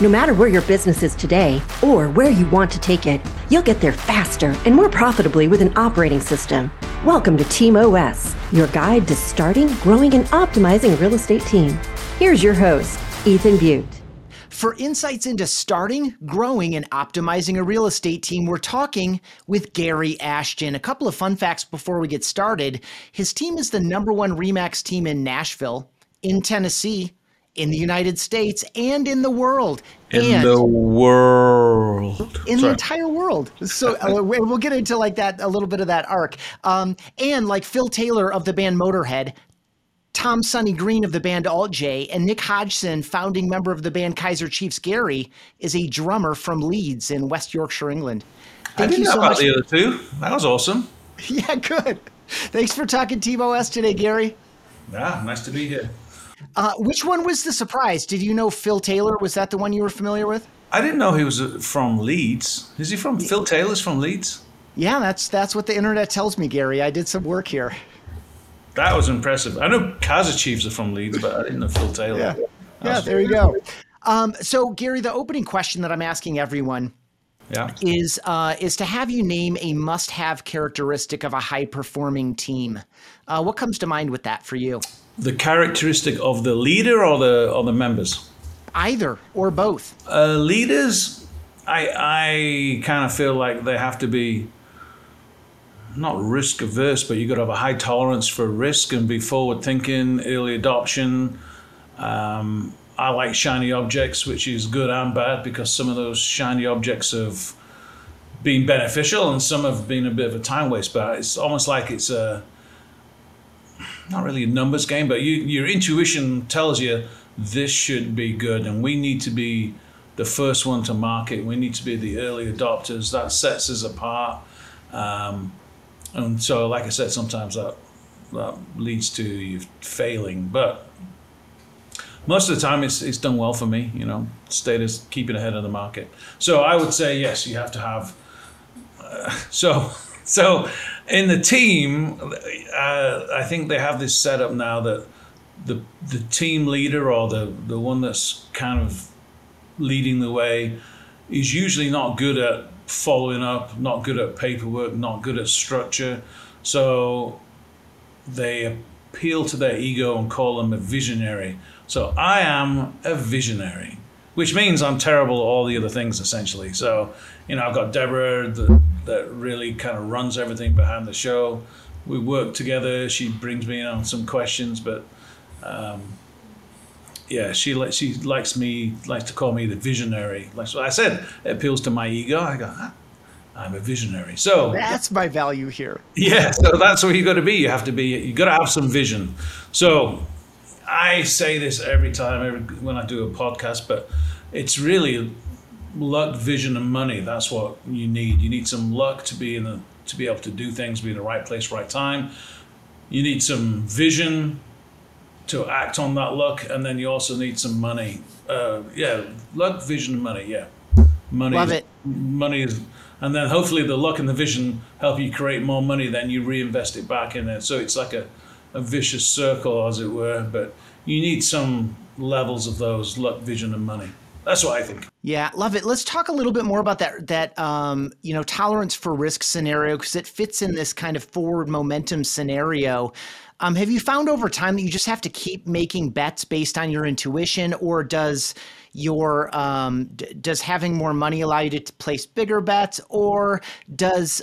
No matter where your business is today or where you want to take it, you'll get there faster and more profitably with an operating system. Welcome to Team OS, your guide to starting, growing, and optimizing a real estate team. Here's your host, Ethan Butte. For insights into starting, growing, and optimizing a real estate team, we're talking with Gary Ashton. A couple of fun facts before we get started. His team is the number one RE/MAX team in Nashville, in Tennessee, in the United States, and in the world. The entire world. So we'll get into like that, a little bit of that arc. And like Phil Taylor of the band Motorhead, Tom Sonny Green of the band Alt-J, and Nick Hodgson, founding member of the band Kaiser Chiefs, Gary, is a drummer from Leeds in West Yorkshire, England. Thank you so much. The other two. That was awesome. Yeah, good. Thanks for talking Team OS today, Gary. Yeah, nice to be here. Which one was the surprise? Did you know Phil Taylor? Was that the one you were familiar with? I didn't know he was from Leeds. Is he from Phil Taylor's from Leeds? Yeah, that's what the internet tells me, Gary. I did some work here. That was impressive. I know Kaiser Chiefs are from Leeds, but I didn't know Phil Taylor. Yeah, there you go. So, Gary, the opening question that I'm asking everyone is to have you name a must-have characteristic of a high-performing team. What comes to mind with that for you? The characteristic of the leader or the members? Either or both. Leaders, I kind of feel like they have to be not risk averse, but you've got to have a high tolerance for risk and be forward thinking, early adoption. I like shiny objects, which is good and bad, because some of those shiny objects have been beneficial and some have been a bit of a time waste, but it's almost like it's not really a numbers game, but your intuition tells you this should be good and we need to be the first one to market. We need to be the early adopters. That sets us apart. And so, like I said, sometimes that leads to you failing, but most of the time it's done well for me, status, keeping ahead of the market. So I would say, yes, you have to have, so in the team, I think they have this setup now that the team leader or the one that's kind of leading the way is usually not good at following up, not good at paperwork, not good at structure. So they appeal to their ego and call them a visionary. So I am a visionary, which means I'm terrible at all the other things essentially. So, I've got Deborah that really kind of runs everything behind the show. We work together. She brings me in on some questions, but she likes to call me the visionary. Like I said, it appeals to my ego. I go, I'm a visionary. So that's my value here. Yeah, so that's where you got to be. You got to have some vision. So I say this every time when I do a podcast, but it's really luck, vision, and money. That's what you need. You need some luck to be able to do things, be in the right place, right time. You need some vision to act on that luck, and then you also need some money. Luck, vision, and money. Yeah, money. Love it. Money is, and then hopefully the luck and the vision help you create more money. Then you reinvest it back in there. So it's like a vicious circle, as it were. But you need some levels of those: luck, vision, and money. That's what I think. Yeah, love it. Let's talk a little bit more about that tolerance for risk scenario, because it fits in this kind of forward momentum scenario. Have you found over time that you just have to keep making bets based on your intuition, or does your does having more money allow you to place bigger bets, or does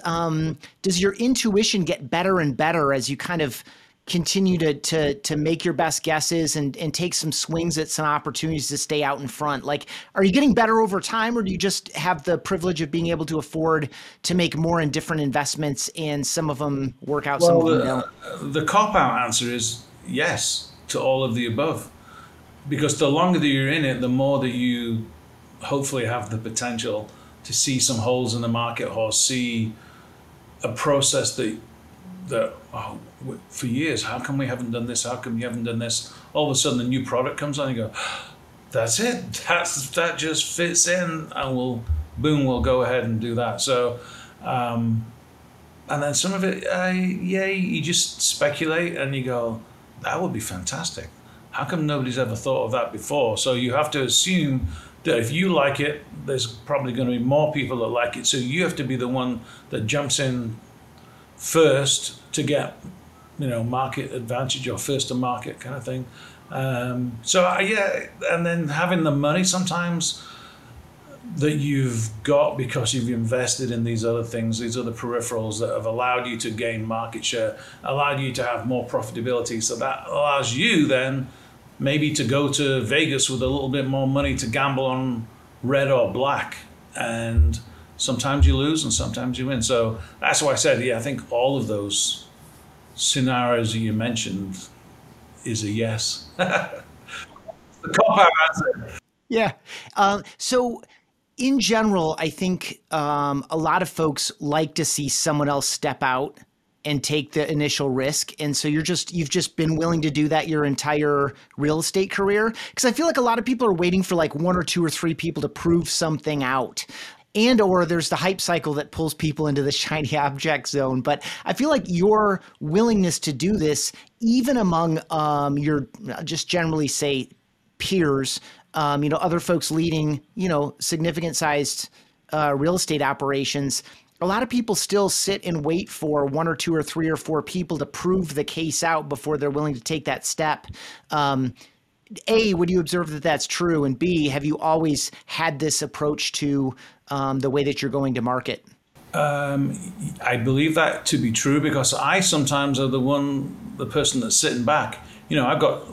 your intuition get better and better as you kind of continue to make your best guesses and take some swings at some opportunities to stay out in front? Like, are you getting better over time, or do you just have the privilege of being able to afford to make more and different investments and some of them work out, some of them don't? The cop-out answer is yes to all of the above, because the longer that you're in it, the more that you hopefully have the potential to see some holes in the market or see a process that for years, how come we haven't done this? How come you haven't done this? All of a sudden, a new product comes on and you go, that's it. That just fits in, and we'll go ahead and do that. So, and then some of it, you just speculate and you go, that would be fantastic. How come nobody's ever thought of that before? So you have to assume if you like it, there's probably going to be more people that like it. So you have to be the one that jumps in first to get, you know, market advantage or first to market kind of thing. So, and then having the money sometimes that you've got because you've invested in these other things, these other peripherals that have allowed you to gain market share, allowed you to have more profitability. So that allows you then maybe to go to Vegas with a little bit more money to gamble on red or black. And sometimes you lose and sometimes you win. So that's why I said, yeah, I think all of those scenarios you mentioned is a yes. The cop-out answer. Yeah. So in general, I think a lot of folks like to see someone else step out and take the initial risk. And so you've just been willing to do that your entire real estate career. Because I feel like a lot of people are waiting for like one or two or three people to prove something out. And or there's the hype cycle that pulls people into the shiny object zone. But I feel like your willingness to do this, even among your just generally say peers, other folks leading, significant sized real estate operations, a lot of people still sit and wait for one or two or three or four people to prove the case out before they're willing to take that step. A, would you observe that that's true? And B, have you always had this approach to the way that you're going to market? I believe that to be true because I sometimes are the person that's sitting back. I've got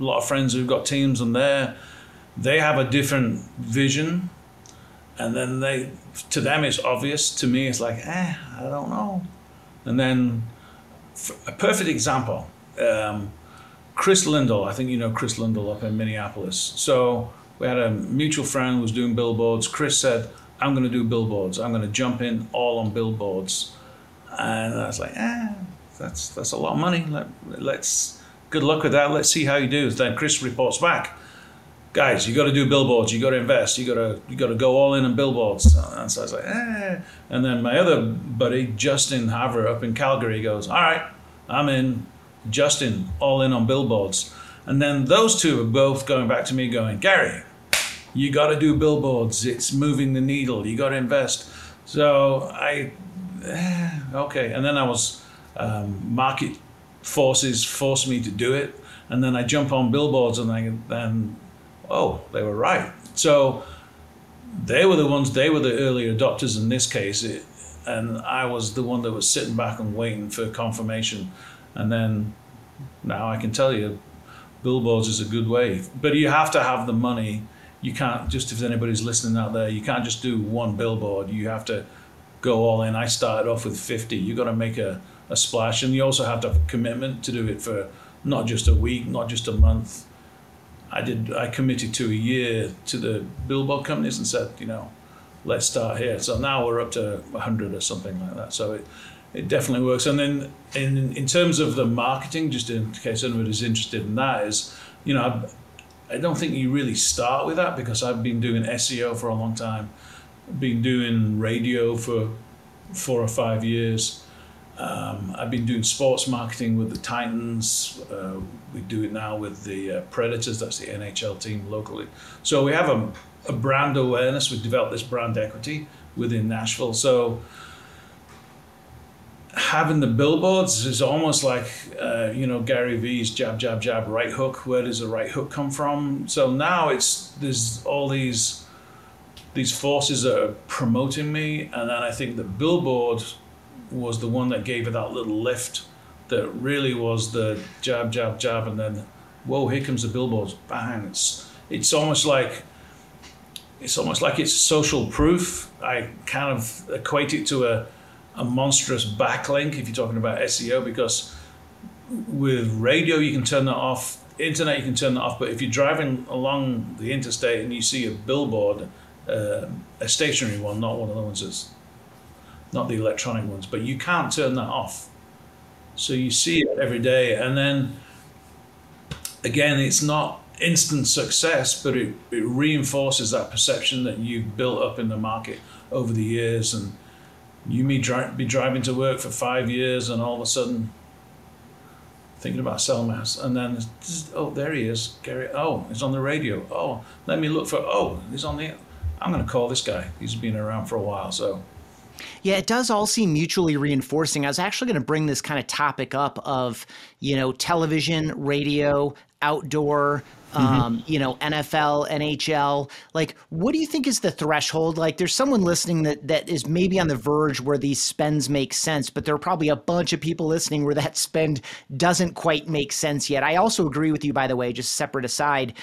a lot of friends who've got teams and they have a different vision. And then to them it's obvious. To me, it's like, I don't know. And then a perfect example, Chris Lindell, I think you know Chris Lindell up in Minneapolis. So we had a mutual friend who was doing billboards. Chris said, I'm going to do billboards. I'm going to jump in all on billboards. And I was like, that's a lot of money. Let's good luck with that. Let's see how you do. Then Chris reports back, guys, you got to do billboards. You got to invest. You got to go all in on billboards. And so I was like, And then my other buddy, Justin Havre up in Calgary, goes, all right, I'm in. Justin, all in on billboards. And then those two are both going back to me going, Gary, you got to do billboards. It's moving the needle. You got to invest. So okay. And then I was, market forces forced me to do it. And then I jump on billboards and they were right. So they were the early adopters in this case. And I was the one that was sitting back and waiting for confirmation. And then now I can tell you, billboards is a good way, but you have to have the money. You can't just, if anybody's listening out there, you can't just do one billboard. You have to go all in. I started off with 50. You got to make a splash, and you also have to have a commitment to do it for not just a week, not just a month. I committed to a year to the billboard companies and said, let's start here. So now we're up to 100 or something like that. So it definitely works. And then in terms of the marketing, just in case anybody's interested in that, is, I don't think you really start with that because I've been doing SEO for a long time, been doing radio for 4 or 5 years. I've been doing sports marketing with the Titans. We do it now with the Predators. That's the NHL team locally. So we have a brand awareness. We've developed this brand equity within Nashville. So having the billboards is almost like, Gary V's jab, jab, jab, right hook. Where does the right hook come from? So now there's all these forces that are promoting me. And then I think the billboard was the one that gave it that little lift that really was the jab, jab, jab. And then, whoa, here comes the billboards. Bang. It's almost like it's social proof. I kind of equate it to a monstrous backlink if you're talking about SEO, because with radio you can turn that off, internet you can turn that off, but if you're driving along the interstate and you see a billboard, a stationary one, not one of the ones that's not the electronic ones, but you can't turn that off. So you see it every day. And then again, it's not instant success, but it reinforces that perception that you've built up in the market over the years. And you may be driving to work for 5 years and all of a sudden thinking about selling my house, and then, oh, there he is, Gary. Oh, he's on the radio. Oh, let me look for, oh, he's on the, I'm going to call this guy. He's been around for a while, so. Yeah, it does all seem mutually reinforcing. I was actually going to bring this kind of topic up of, you know, television, radio, outdoor, you know, NFL, NHL. Like, what do you think is the threshold? Like, there's someone listening that is maybe on the verge where these spends make sense, but there are probably a bunch of people listening where that spend doesn't quite make sense yet. I also agree with you, by the way, just separate aside,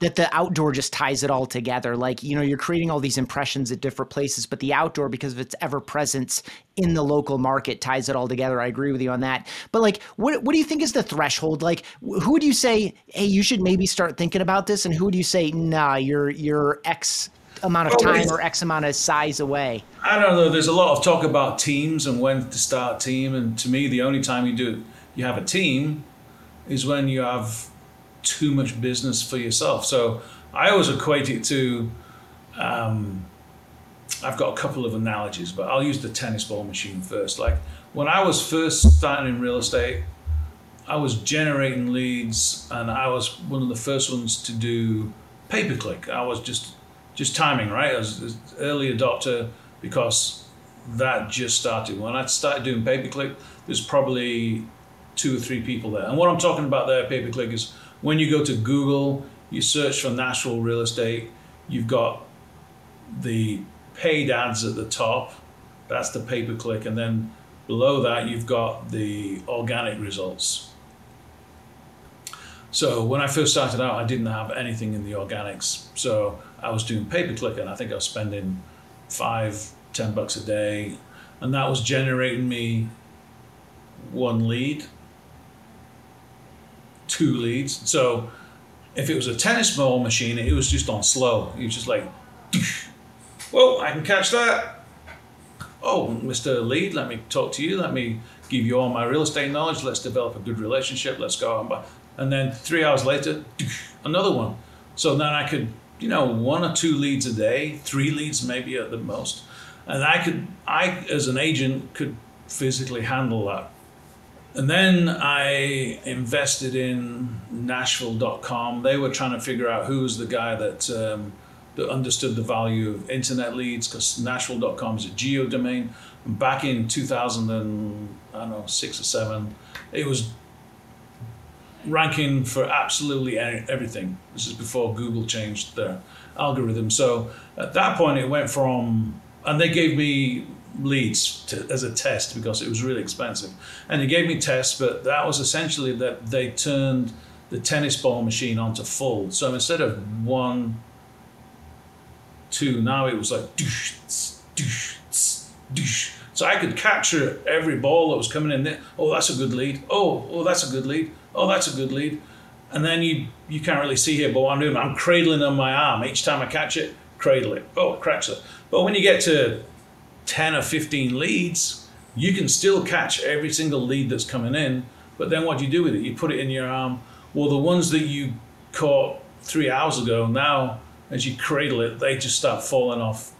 that the outdoor just ties it all together. Like, you know, you're creating all these impressions at different places, but the outdoor, because of its ever presence in the local market, ties it all together. I agree with you on that. But like, what do you think is the threshold? Like, who would you say, hey, you should maybe start thinking about this? And who would you say, nah, you're X amount of time or X amount of size away? I don't know. There's a lot of talk about teams and when to start team. And to me, the only time you have a team is when you have too much business for yourself. So I always equate it to, I've got a couple of analogies, but I'll use the tennis ball machine first. Like when I was first starting in real estate, I was generating leads and I was one of the first ones to do pay-per-click. I was just timing, right? I was an early adopter because that just started. When I started doing pay-per-click, there's probably two or three people there. And what I'm talking about there, pay-per-click, is when you go to Google, you search for Nashville Real Estate, you've got the paid ads at the top, that's the pay-per-click, and then below that you've got the organic results. So when I first started out, I didn't have anything in the organics. So I was doing pay-per-click and I think I was spending $5-$10 a day, and that was generating me one lead, two leads. So if it was a tennis ball machine, it was just on slow. It was just like, whoa, I can catch that. Oh, Mr. Lead, let me talk to you. Let me give you all my real estate knowledge. Let's develop a good relationship. Let's go on. And then 3 hours later, another one. So then I could, you know, one or two leads a day, three leads maybe at the most. And I as an agent could physically handle that. And then I invested in Nashville.com. They were trying to figure out who was the guy that understood the value of internet leads, because Nashville.com is a geo domain. And back in 2006 or 2007, it was ranking for absolutely everything. This is before Google changed their algorithm. So at that point, it went from, and they gave me leads as a test because it was really expensive, and they gave me tests, but that was essentially that they turned the tennis ball machine onto full. So instead of 1, 2, now it was like doosh, doosh, doosh. So I could capture every ball that was coming in there. Oh, that's a good lead. Oh, that's a good lead. Oh, that's a good lead. And then you can't really see here, but what I'm doing, I'm cradling on my arm each time I catch it, cradle it. Oh, it cracks it. But when you get to 10 or 15 leads, you can still catch every single lead that's coming in, but then what do you do with it? You put it in your arm. Well, the ones that you caught 3 hours ago, now as you cradle it, they just start falling off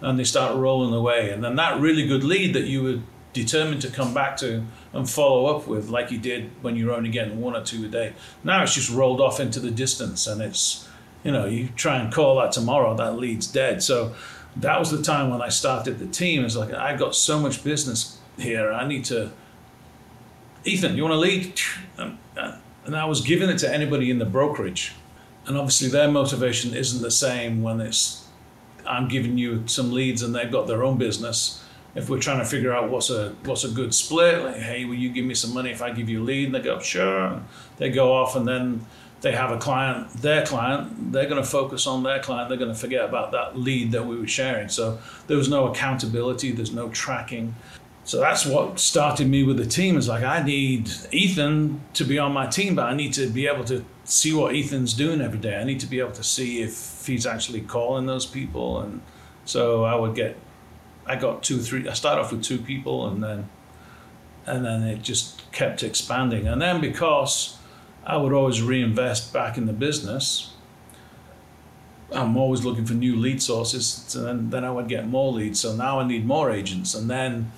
and they start rolling away. And then that really good lead that you were determined to come back to and follow up with, like you did when you were only getting one or two a day, now it's just rolled off into the distance, and it's, you know, you try and call that tomorrow, that lead's dead. So that was the time when I started the team. It's like, I've got so much business here. I need to, Ethan, you want to lead? And I was giving it to anybody in the brokerage. And obviously their motivation isn't the same when it's, I'm giving you some leads and they've got their own business. If we're trying to figure out what's a good split, like, hey, will you give me some money if I give you a lead? And they go, sure. They go off, and then they have a client, their client, they're going to focus on their client, they're going to forget about that lead that we were sharing. So there was no accountability, there's no tracking. So that's what started me with the team. Is like, I need Ethan to be on my team, but I need to be able to see what Ethan's doing every day. I need to be able to see if he's actually calling those people. And so I started off with two people, and then it just kept expanding. And then because I would always reinvest back in the business, I'm always looking for new lead sources, and then I would get more leads. So now I need more agents. And then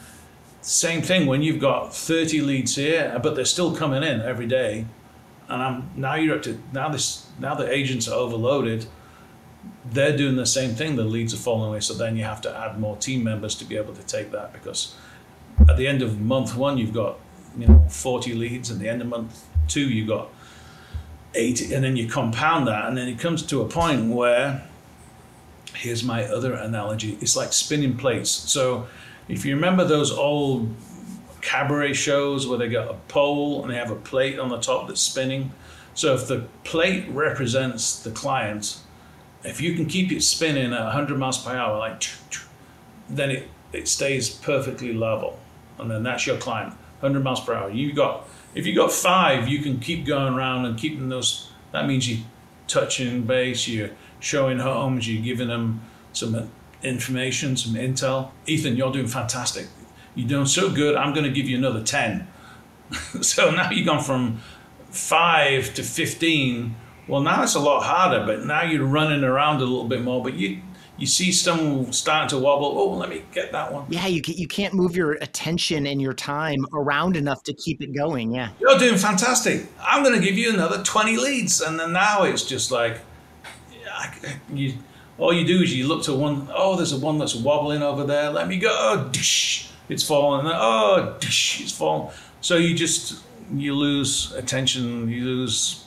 Same thing when you've got 30 leads here, but they're still coming in every day, and now the agents are overloaded. They're doing the same thing. The leads are falling away, so then you have to add more team members to be able to take that, because at the end of month one you've got 40 leads, at the end of month two you've got 80, and then you compound that, and then it comes to a point where, here's my other analogy, it's like spinning plates. So if you remember those old cabaret shows where they got a pole and they have a plate on the top that's spinning. So if the plate represents the client, if you can keep it spinning at 100 miles per hour, like, then it stays perfectly level. And then that's your client, 100 miles per hour. If you got five, you can keep going around and keeping those. That means you're touching base, you're showing homes, you're giving them some information, some intel. Ethan, you're doing fantastic. You're doing so good, I'm going to give you another 10. So now you've gone from 5 to 15. Well, now it's a lot harder, but now you're running around a little bit more, but you see someone starting to wobble. Oh, let me get that one. Yeah, you can't move your attention and your time around enough to keep it going. Yeah. You're doing fantastic. I'm going to give you another 20 leads. And then now it's just like, all you do is you look to one, oh, there's a one that's wobbling over there. Let me go. Oh, it's falling. Oh, it's falling. So you lose attention. You lose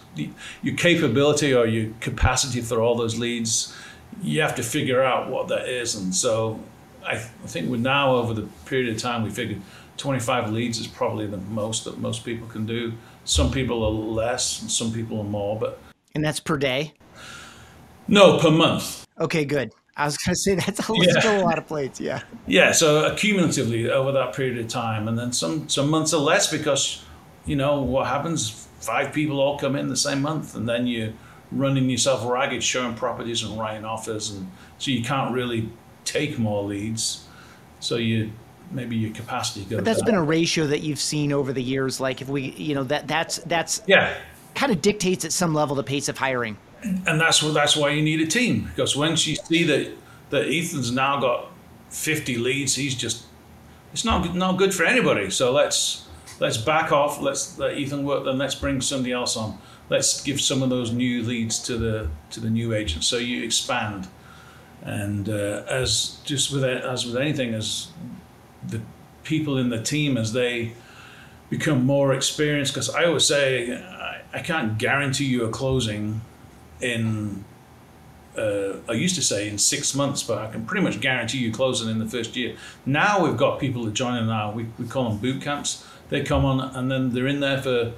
your capability or your capacity for all those leads. You have to figure out what that is. And so I think we're now, over the period of time, we figured 25 leads is probably the most that most people can do. Some people are less and some people are more, but. And that's per day? No, per month. Okay, good. I was going to say that's a lot of plates, yeah. Yeah, so cumulatively over that period of time, and then some months are less because, what happens, 5 people all come in the same month, and then you're running yourself ragged, showing properties and writing offers, and so you can't really take more leads. So maybe your capacity goes down. But that's been a ratio that you've seen over the years, like if we, that's kind of dictates at some level the pace of hiring. And that's why you need a team, because once you see that Ethan's now got 50 leads, it's not good for anybody. So let's back off. Let's let Ethan work. Then let's bring somebody else on. Let's give some of those new leads to the new agent. So you expand, and as with anything, the people in the team, as they become more experienced, because I always say I can't guarantee you a closing. I used to say in 6 months, but I can pretty much guarantee you closing in the first year. Now we've got people that join in now. We call them boot camps. They come on and then they're in there for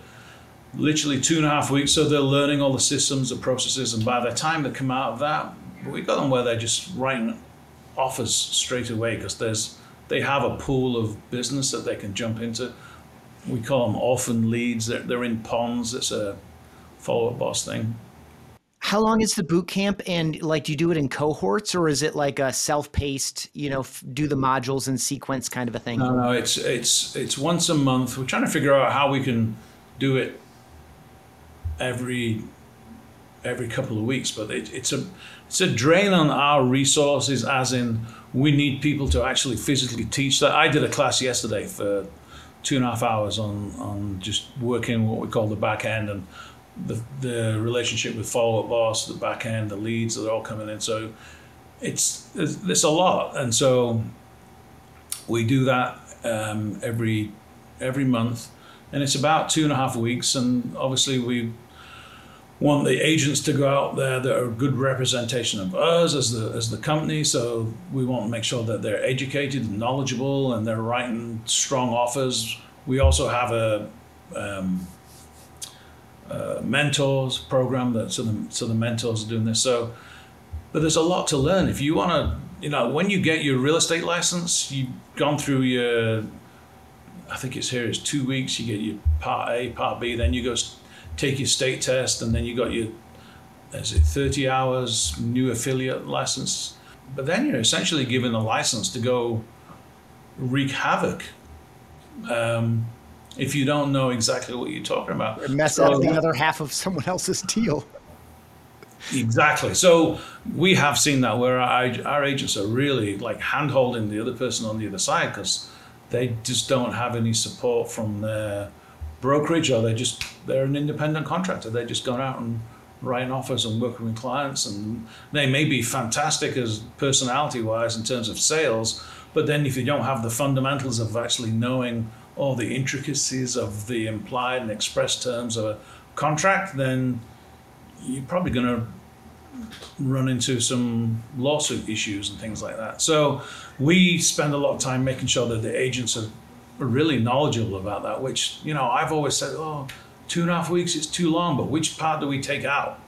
literally 2.5 weeks. So they're learning all the systems, the processes, and by the time they come out of that, we've got them where they're just writing offers straight away because they have a pool of business that they can jump into. We call them orphan leads. They're in ponds. It's a follow-up boss thing. How long is the boot camp, and do you do it in cohorts, or is it like a self-paced, do the modules in sequence kind of a thing? No, it's once a month. We're trying to figure out how we can do it every couple of weeks, but it's a drain on our resources, as in we need people to actually physically teach that. I did a class yesterday for 2.5 hours on just working what we call the back end, and the relationship with follow-up boss, the back end, the leads that are all coming in. So it's a lot. And so we do that every month, and it's about 2.5 weeks. And obviously we want the agents to go out there that are a good representation of us as the company. So we want to make sure that they're educated and knowledgeable and they're writing strong offers. We also have a mentors program so the mentors are doing this. So, but there's a lot to learn. If you want to, when you get your real estate license, you've gone through your, I think it's here, it's 2 weeks. You get your part A, part B, then you go take your state test, and then you got your, 30 hours new affiliate license. But then you're essentially given a license to go wreak havoc. If you don't know exactly what you're talking about. Or mess up the other half of someone else's deal. Exactly. So we have seen that where our agents are really handholding the other person on the other side, because they just don't have any support from their brokerage, or they're an independent contractor. They've just gone out and writing offers and working with clients, and they may be fantastic as personality-wise in terms of sales, but then if you don't have the fundamentals of actually knowing all the intricacies of the implied and express terms of a contract, then you're probably going to run into some lawsuit issues and things like that. So we spend a lot of time making sure that the agents are really knowledgeable about that, which, you know, I've always said, 2.5 weeks is too long, but which part do we take out?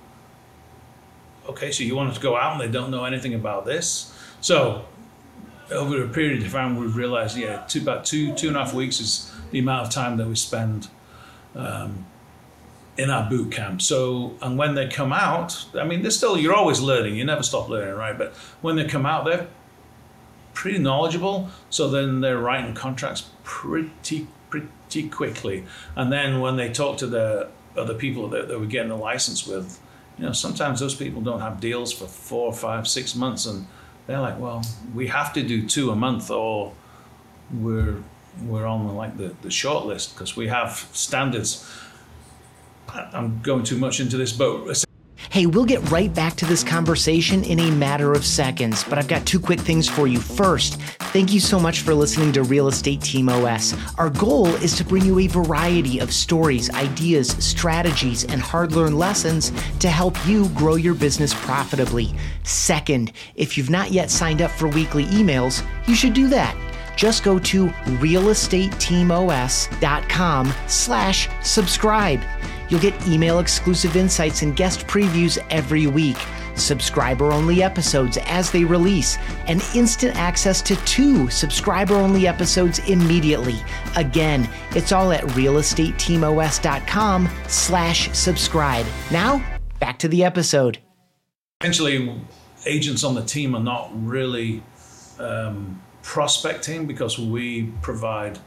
Okay, so you want us to go out and they don't know anything about this? So over a period of time, we've realized, about 2.5 weeks is the amount of time that we spend in our boot camp. So, and when they come out, I mean, you're always learning, you never stop learning, right? But when they come out, they're pretty knowledgeable. So then they're writing contracts pretty quickly. And then when they talk to the other people that they were getting a license with, you know, sometimes those people don't have deals for 4, 5, 6 months. And they're like, well, we have to do 2 a month or we're on like the short list because we have standards. I'm going too much into this, but... Hey, we'll get right back to this conversation in a matter of seconds, but I've got 2 quick things for you. First, thank you so much for listening to Real Estate Team OS. Our goal is to bring you a variety of stories, ideas, strategies, and hard-learned lessons to help you grow your business profitably. Second, if you've not yet signed up for weekly emails, you should do that. Just go to realestateteamos.com/subscribe. You'll get email exclusive insights and guest previews every week, subscriber-only episodes as they release, and instant access to 2 subscriber-only episodes immediately. Again, it's all at realestateteamos.com/subscribe. Now, back to the episode. Essentially, agents on the team are not really prospecting because we provide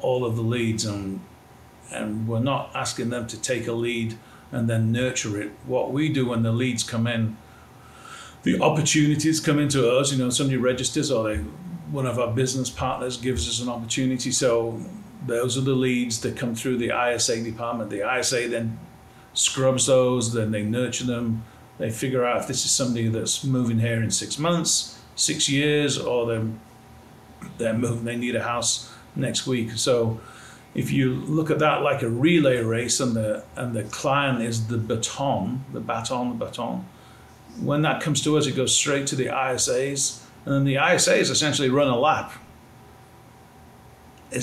all of the leads, and we're not asking them to take a lead and then nurture it. What we do when the leads come in, the opportunities come into us, you know, somebody registers or one of our business partners gives us an opportunity. So those are the leads that come through the ISA department. The ISA then scrubs those, then they nurture them. They figure out if this is somebody that's moving here in 6 months, 6 years, or they're moving, they need a house next week. So if you look at that like a relay race, and the client is the baton, when that comes to us, it goes straight to the ISAs, and then the ISAs essentially run a lap. I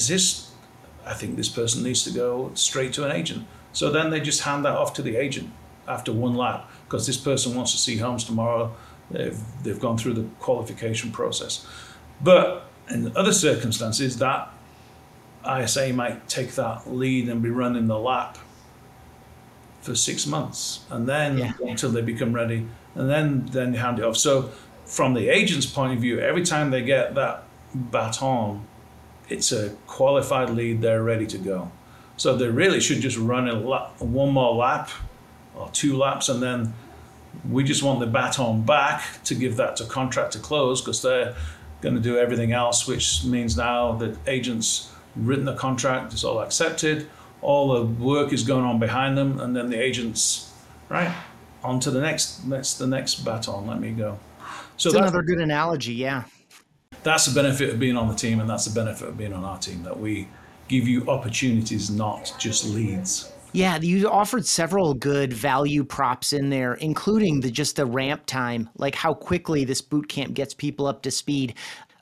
think this person needs to go straight to an agent. So then they just hand that off to the agent after 1 lap, because this person wants to see homes tomorrow. They've gone through the qualification process. But in other circumstances, that ISA might take that lead and be running the lap for 6 months, and then until they become ready, and then they hand it off. So from the agent's point of view, every time they get that baton, it's a qualified lead, they're ready to go. So they really should just run a lap, 1 more lap or 2 laps, and then we just want the baton back to give that to contract to close, because they're going to do everything else, which means now that agents written the contract, it's all accepted, all the work is going on behind them, and then the agents, right, on to the next, that's the next baton, let me go. So that's another good analogy, yeah. That's the benefit of being on the team, and that's the benefit of being on our team, that we give you opportunities, not just leads. Yeah, you offered several good value props in there, including the ramp time, like how quickly this boot camp gets people up to speed.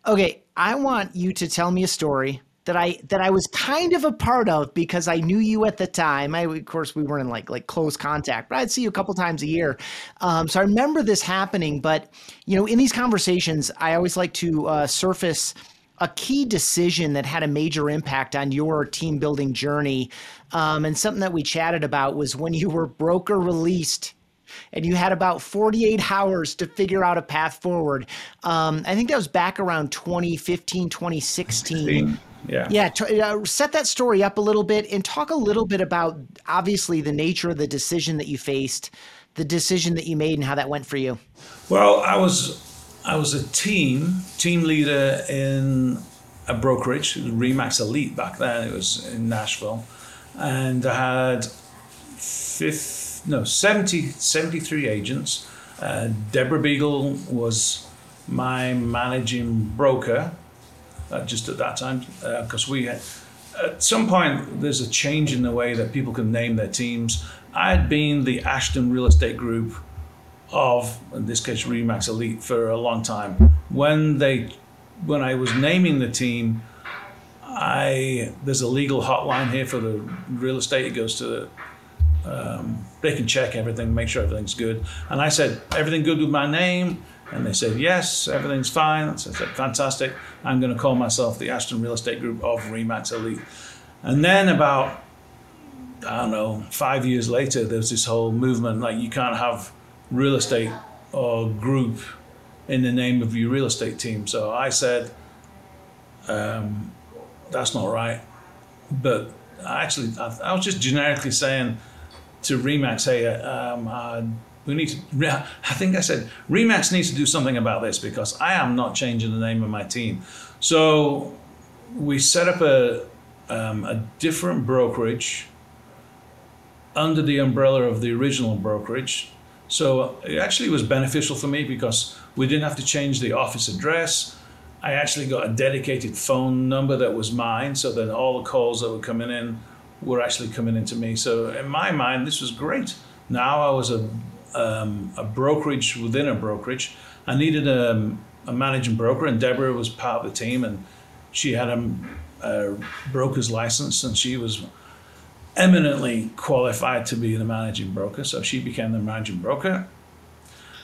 Okay, I want you to tell me a story that I was kind of a part of, because I knew you at the time. Of course, we weren't in like close contact, but I'd see you a couple times a year. So I remember this happening. But, you know, in these conversations, I always like to surface a key decision that had a major impact on your team building journey. And something that we chatted about was when you were broker released and you had about 48 hours to figure out a path forward. I think that was back around 2015, 2016. Set that story up a little bit and talk a little bit about, obviously, the nature of the decision that you faced, the decision that you made, and how that went for you. Well, I was a team leader in a brokerage, RE/MAX Elite back then, it was in Nashville, and I had 73 agents. Deborah Beagle was my managing broker, just at that time, because we had, at some point, there's a change in the way that people can name their teams. I had been the Ashton Real Estate Group of, in this case, RE/MAX Elite for a long time. When I was naming the team, there's a legal hotline here for the real estate. It goes to the, they can check everything, make sure everything's good. And I said, everything good with my name? And they said, yes, everything's fine. So I said, fantastic. I'm going to call myself the Ashton Real Estate Group of RE/MAX Elite. And then about, 5 years later, there's this whole movement, like you can't have real estate or group in the name of your real estate team. So I said, that's not right. But I was just generically saying to RE/MAX, hey, I think I said, RE/MAX needs to do something about this because I am not changing the name of my team. So we set up a different brokerage under the umbrella of the original brokerage. So it actually was beneficial for me because we didn't have to change the office address. I actually got a dedicated phone number that was mine, so that all the calls that were coming in were actually coming into me. So in my mind, this was great. Now I was a brokerage within a brokerage. I needed a managing broker, and Deborah was part of the team, and she had a broker's license, and she was eminently qualified to be the managing broker. So she became the managing broker.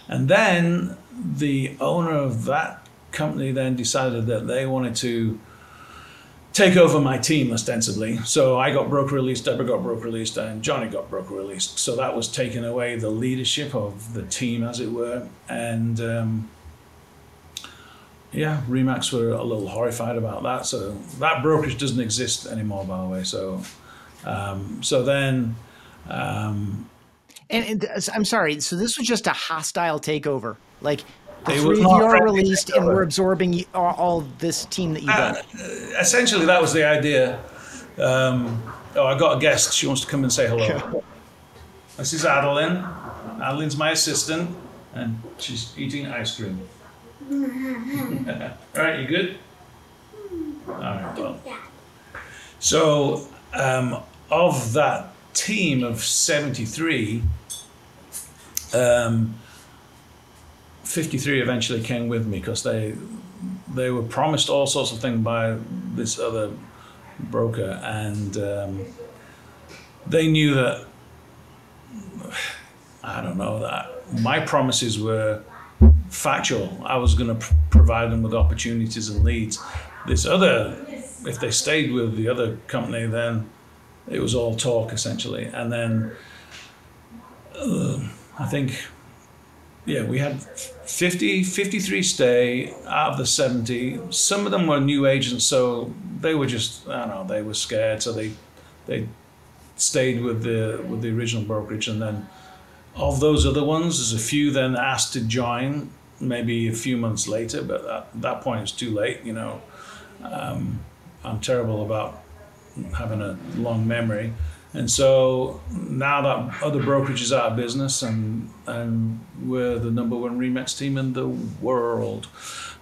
And then the owner of that company then decided that they wanted to take over my team ostensibly. So I got broker released, Deborah got broker released, and Johnny got broker released. So that was taking away the leadership of the team, as it were. And RE/MAX were a little horrified about that. So that brokerage doesn't exist anymore, by the way. So I'm sorry. So this was just a hostile takeover. Like, you're released and we're absorbing all this team that you got. Essentially, that was the idea. I got a guest. She wants to come and say hello. This is Adeline. Adeline's my assistant, and she's eating ice cream. All right, you good? All right, well. So, of that team of 73, 53 eventually came with me because they were promised all sorts of things by this other broker, and they knew that that my promises were factual. I was going to provide them with opportunities and leads. This other, if they stayed with the other company, then it was all talk essentially. And then we had 53 stay out of the 70. Some of them were new agents, so they were just, they were scared. So they stayed with the original brokerage. And then of those other ones, there's a few then asked to join maybe a few months later, but at that point it's too late, I'm terrible about having a long memory. And so now that other brokerage is out of business, and we're the number one RE/MAX team in the world.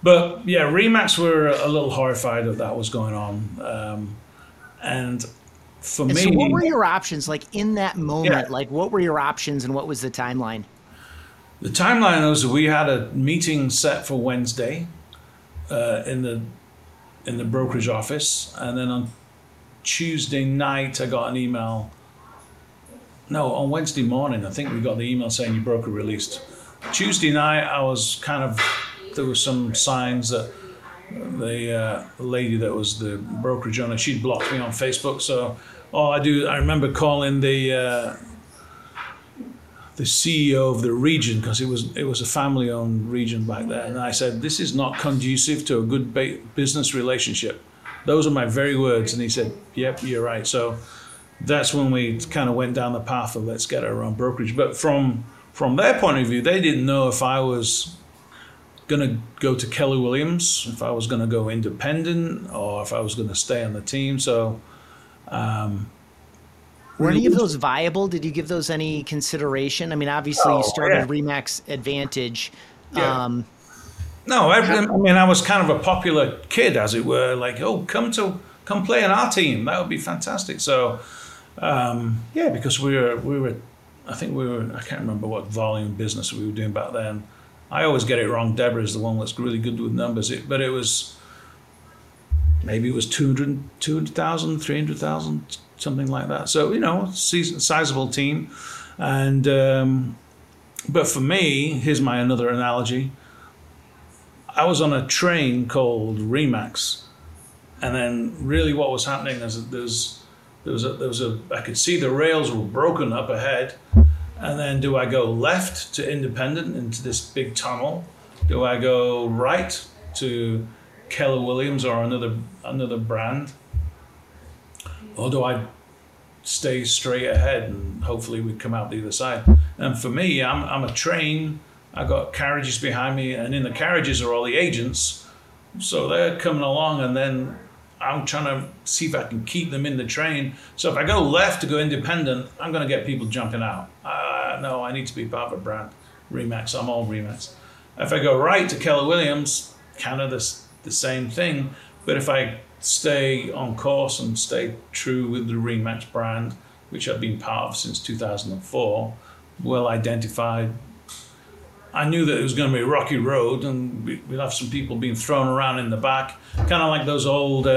But yeah, RE/MAX were a little horrified that was going on. And so what were your options? Like in that moment, what were your options and what was the timeline? The timeline was we had a meeting set for Wednesday in the brokerage office. And then on Tuesday night, I got an email. No, on Wednesday morning, I think we got the email saying your broker released. Tuesday night, there were some signs that the lady that was the brokerage owner, she'd blocked me on Facebook. So I remember calling the CEO of the region, because it was a family-owned region back then. And I said, this is not conducive to a good business relationship. Those are my very words. And he said, yep, you're right. So that's when we kind of went down the path of let's get our own brokerage. But from their point of view, they didn't know if I was going to go to Keller Williams if I was going to go independent or if I was going to stay on the team. So were any of those viable? Did you give those any consideration? I mean, obviously you started RE/MAX Advantage. Yeah. No, I was kind of a popular kid, as it were, like, come play on our team. That would be fantastic. So, because we were, I can't remember what volume business we were doing back then. I always get it wrong. Deborah is the one that's really good with numbers. It was 200,000, 300,000, something like that. So, sizable team. And, but for me, here's another analogy. I was on a train called RE/MAX, and then really what was happening is I could see the rails were broken up ahead, and then do I go left to independent into this big tunnel? Do I go right to Keller Williams or another brand? Or do I stay straight ahead and hopefully we come out the other side? And for me, I'm a train. I got carriages behind me, and in the carriages are all the agents. So they're coming along, and then I'm trying to see if I can keep them in the train. So if I go left to go independent, I'm going to get people jumping out. No, I need to be part of a brand. RE/MAX, I'm all RE/MAX. If I go right to Keller Williams, kind of the same thing. But if I stay on course and stay true with the RE/MAX brand, which I've been part of since 2004, well identified. I knew that it was going to be a rocky road, and we'd have some people being thrown around in the back, kind of like those old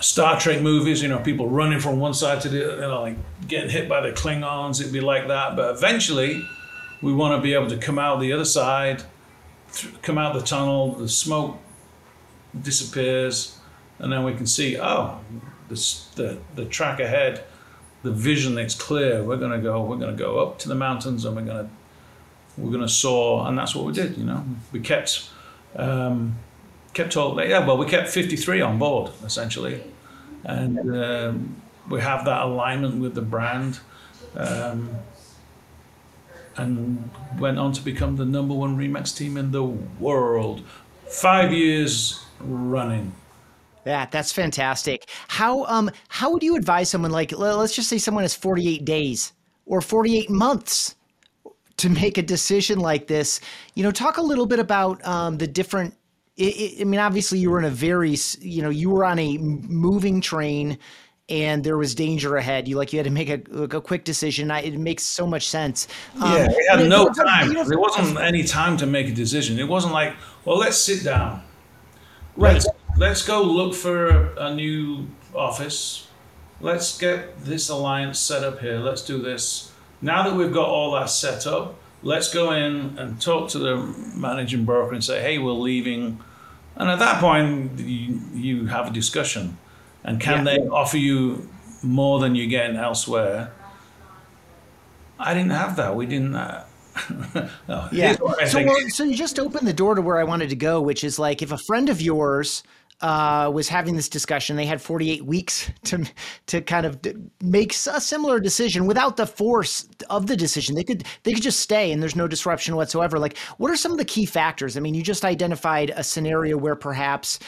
Star Trek movies, people running from one side to the other, like getting hit by the Klingons. It'd be like that. But eventually, we want to be able to come out the other side, come out the tunnel, the smoke disappears, and then we can see, the track ahead, the vision that's clear. We're going to go up to the mountains, and we're going to soar, and that's what we did. We kept we kept 53 on board essentially, and we have that alignment with the brand, and went on to become the number one RE/MAX team in the world, 5 years running. Yeah, that's fantastic. How would you advise someone, like, let's just say someone has 48 days or 48 months to make a decision like this? Talk a little bit about the different, obviously you were in a very, you were on a moving train and there was danger ahead. You had to make a quick decision. It makes so much sense. We had no time. There wasn't any time to make a decision. It wasn't like, well, let's sit down. Right. Let's go look for a new office. Let's get this alliance set up here. Let's do this. Now that we've got all that set up, let's go in and talk to the managing broker and say, hey, we're leaving. And at that point, you have a discussion. And can they offer you more than you're getting elsewhere? I didn't have that. We didn't. No. Yeah. So you just opened the door to where I wanted to go, which is like, if a friend of yours was having this discussion, they had 48 weeks to kind of make a similar decision without the force of the decision. They could just stay, and there's no disruption whatsoever. Like, what are some of the key factors? I mean, you just identified a scenario where perhaps,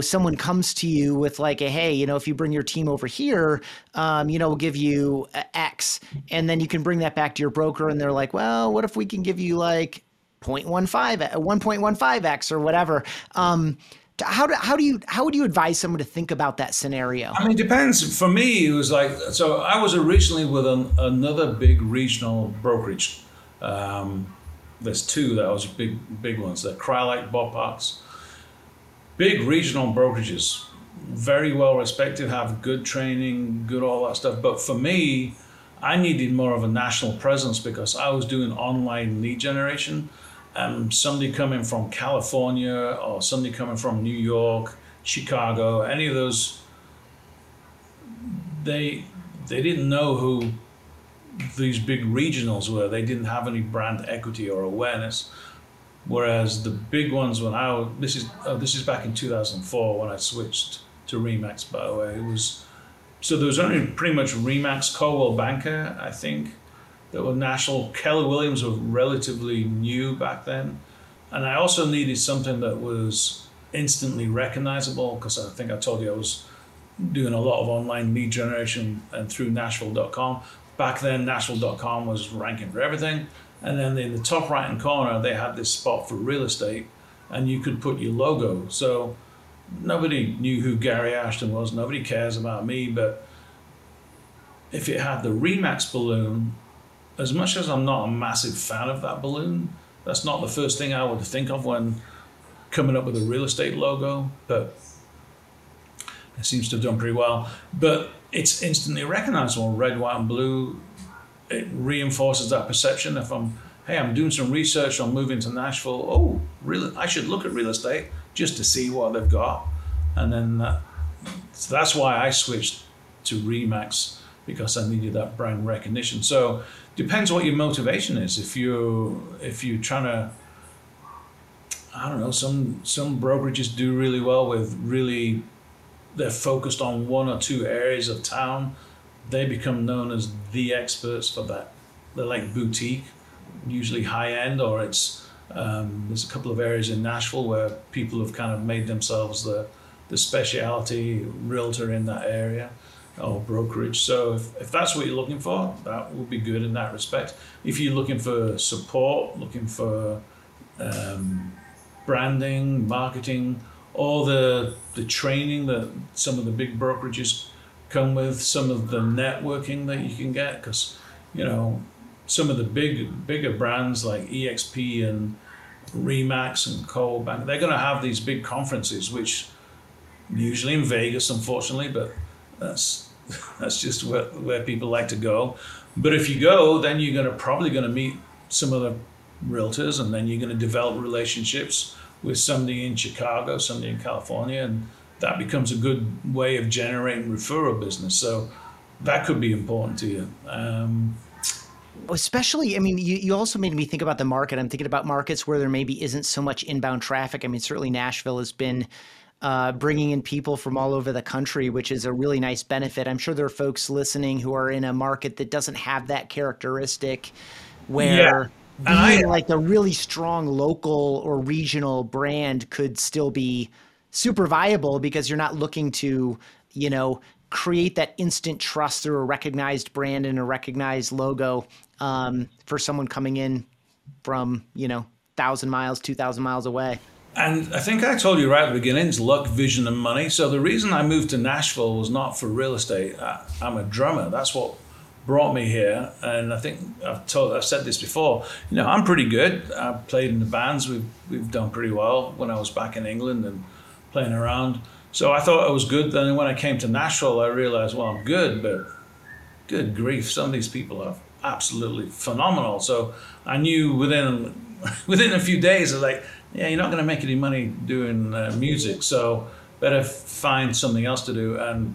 someone comes to you with like, hey, if you bring your team over here, we'll give you X, and then you can bring that back to your broker. And they're like, well, what if we can give you like 1.15x or whatever? How would you advise someone to think about that scenario? I mean, it depends. For me, it was like, so I was originally with another big regional brokerage. There's two that was big ones. They're Krylak, Boparts. Big regional brokerages, very well respected, have good training, good all that stuff. But for me, I needed more of a national presence because I was doing online lead generation. Somebody coming from California or somebody coming from New York, Chicago, any of those, they didn't know who these big regionals were. They didn't have any brand equity or awareness. Whereas the big ones this is back in 2004 when I switched to RE/MAX, by the way. There was only pretty much RE/MAX, Coldwell Banker, I think. There were national. Keller Williams were relatively new back then. And I also needed something that was instantly recognizable, because I think I told you I was doing a lot of online lead generation and through Nashville.com. Back then, Nashville.com was ranking for everything. And then in the top right-hand corner, they had this spot for real estate, and you could put your logo. So nobody knew who Gary Ashton was. Nobody cares about me. But if it had the RE/MAX balloon, as much as I'm not a massive fan of that balloon, that's not the first thing I would think of when coming up with a real estate logo, but it seems to have done pretty well. But it's instantly recognizable, red, white, and blue. It reinforces that perception. If I'm doing some research on moving to Nashville, I should look at real estate just to see what they've got. And then so that's why I switched to RE/MAX, because I needed that brand recognition. So depends what your motivation is. If you're trying to, I don't know, some brokerages do really well with really, they're focused on one or two areas of town. They become known as the experts for that. They're like boutique, usually high end, or it's, there's a couple of areas in Nashville where people have kind of made themselves the specialty realtor in that area or brokerage. So if that's what you're looking for, that will be good in that respect. If you're looking for support, looking for branding, marketing, all the training that some of the big brokerages come with, some of the networking that you can get, because you know, some of the bigger brands like EXP and RE/MAX and Cole Bank, they're going to have these big conferences, which usually in Vegas, unfortunately, but that's just where people like to go. But if you go, then you're probably going to meet some other realtors, and then you're going to develop relationships with somebody in Chicago, somebody in California, and that becomes a good way of generating referral business. So that could be important to you. Especially, I mean, you also made me think about the market. I'm thinking about markets where there maybe isn't so much inbound traffic. I mean, certainly Nashville has been bringing in people from all over the country, which is a really nice benefit. I'm sure there are folks listening who are in a market that doesn't have that characteristic, where like a really strong local or regional brand could still be super viable, because you're not looking to, you know, create that instant trust through a recognized brand and a recognized logo for someone coming in from, you know, 1,000 miles, 2,000 miles away. And I think I told you right at the beginning, it's luck, vision, and money. So the reason I moved to Nashville was not for real estate. I'm a drummer. That's what brought me here. And I think I've said this before. You know, I'm pretty good. I played in the bands. We've done pretty well when I was back in England and playing around. So I thought I was good. Then when I came to Nashville, I realized, well, I'm good, but good grief, some of these people are absolutely phenomenal. So I knew within a few days, I was like, yeah, you're not going to make any money doing music, so better find something else to do. And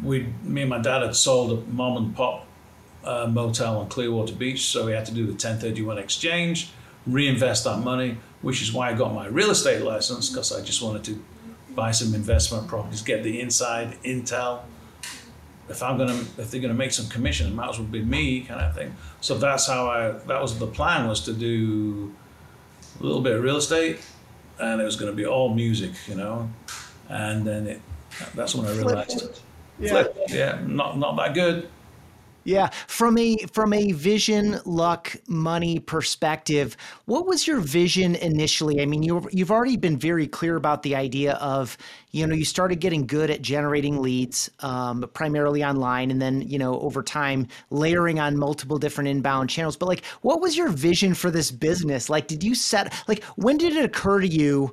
me and my dad had sold a mom and pop motel on Clearwater Beach, so we had to do the 1031 exchange, reinvest that money, which is why I got my real estate license, because I just wanted to buy some investment properties, get the inside intel. If they're gonna make some commission, it might as well be me, kind of thing. So that's how that was the plan, was to do a little bit of real estate, and it was going to be all music, you know. And then that's when I realized not that good. Yeah. From a vision, luck, money perspective, what was your vision initially? I mean, you've already been very clear about the idea of, you know, you started getting good at generating leads, primarily online, and then, you know, over time layering on multiple different inbound channels. But like, what was your vision for this business? Like, when did it occur to you,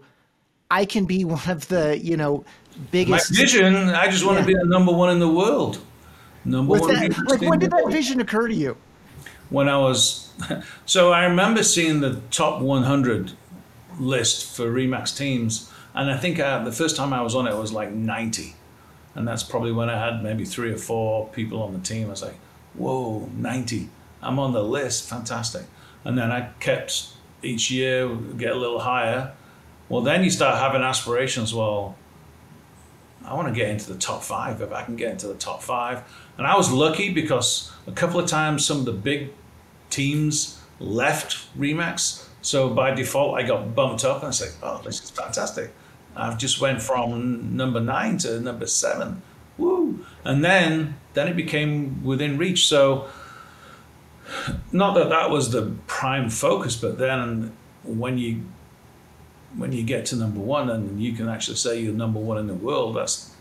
I can be one of the, you know, biggest? My vision, I just want to be the number one in the world. When did that vision occur to you? I remember seeing the top 100 list for RE/MAX teams, and I think the first time I was on it, I was like 90, and that's probably when I had maybe 3 or 4 people on the team. I was like, whoa, 90, I'm on the list, fantastic. And then I kept each year, get a little higher. Well, then you start having aspirations. Well, I want to get into the top 5 if I can get into the top 5. And I was lucky, because a couple of times some of the big teams left RE/MAX So by default, I got bumped up and I said, oh, this is fantastic. I've just went from number 9 to number 7. Woo! And then it became within reach. So not that that was the prime focus, but then when you get to number 1 and you can actually say you're number 1 in the world, that's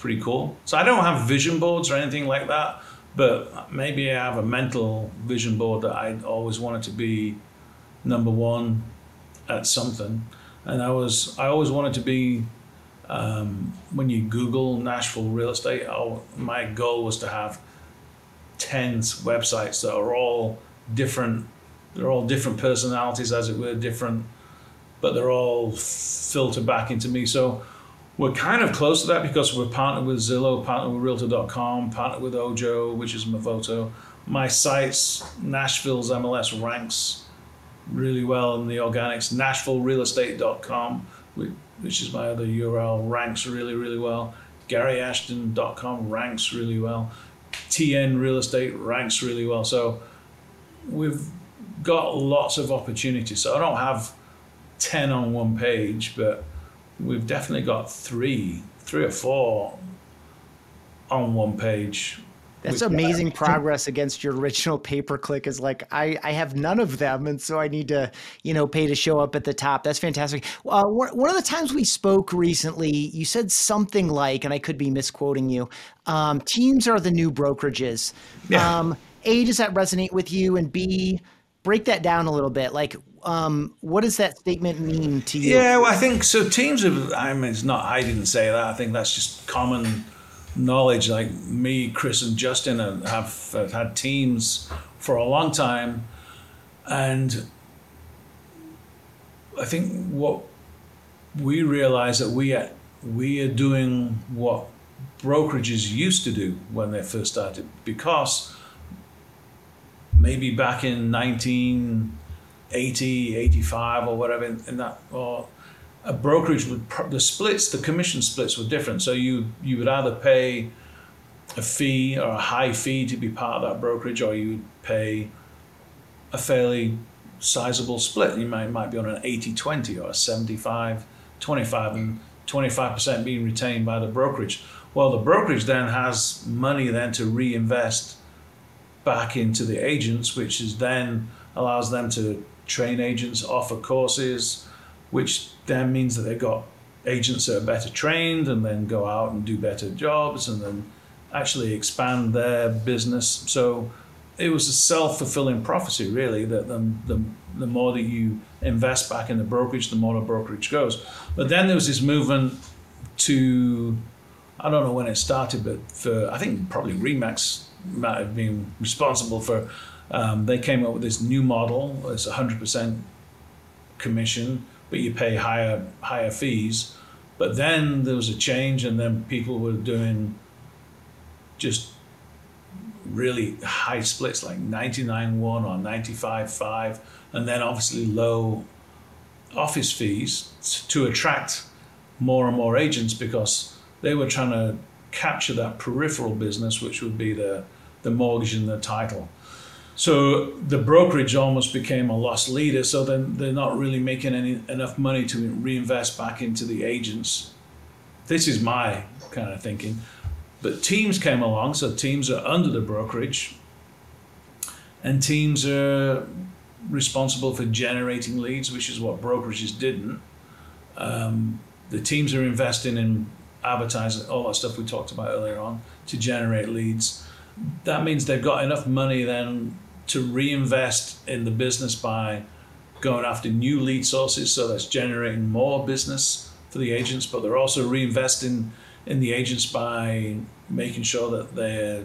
pretty cool. So I don't have vision boards or anything like that, but maybe I have a mental vision board that I always wanted to be number 1 at something. And I always wanted to be, when you Google Nashville real estate, my goal was to have 10 websites that are all different. They're all different personalities, as it were, different, but they're all filtered back into me. So we're kind of close to that because we're partnered with Zillow, partnered with Realtor.com, partnered with Ojo, which is Mavoto. My sites, Nashville's MLS ranks really well in the organics. NashvilleRealEstate.com, which is my other URL, ranks really, really well. GaryAshton.com ranks really well. TN Real Estate ranks really well. So we've got lots of opportunities. So I don't have 10 on one page, but we've definitely got three or four on one page. That's amazing progress against your original pay-per-click. Is like, I have none of them. And so I need to, pay to show up at the top. That's fantastic. One of the times we spoke recently, you said something like, and I could be misquoting you, teams are the new brokerages. Yeah. A, does that resonate with you? And B, break that down a little bit. Like, what does that statement mean to you? Yeah, well, I think so. Teams have, I didn't say that. I think that's just common knowledge. Like me, Chris and Justin have had teams for a long time. And I think what we realize that we are doing what brokerages used to do when they first started, because maybe back in 1980, 85 or whatever, or a brokerage would, the commission splits were different. So you would either pay a fee or a high fee to be part of that brokerage, or you would pay a fairly sizable split. You might be on an 80-20 or a 75-25, and 25% being retained by the brokerage. Well, the brokerage then has money then to reinvest back into the agents, which is then allows them to train agents, offer courses, which then means that they've got agents that are better trained and then go out and do better jobs and then actually expand their business. So it was a self-fulfilling prophecy, really, that the more that you invest back in the brokerage, the more the brokerage goes. But then there was this movement to, I don't know when it started, but I think probably RE/MAX might have been responsible for, they came up with this new model. It's 100% commission, but you pay higher fees. But then there was a change, and then people were doing just really high splits, like 99.1 or 95.5, and then obviously low office fees to attract more and more agents, because they were trying to capture that peripheral business, which would be the mortgage and the title. So the brokerage almost became a lost leader. So then they're not really making enough money to reinvest back into the agents. This is my kind of thinking. But teams came along. So teams are under the brokerage, and teams are responsible for generating leads, which is what brokerages didn't. The teams are investing in advertising, all that stuff we talked about earlier on, to generate leads. That means they've got enough money then to reinvest in the business by going after new lead sources. So that's generating more business for the agents, but they're also reinvesting in the agents by making sure that they've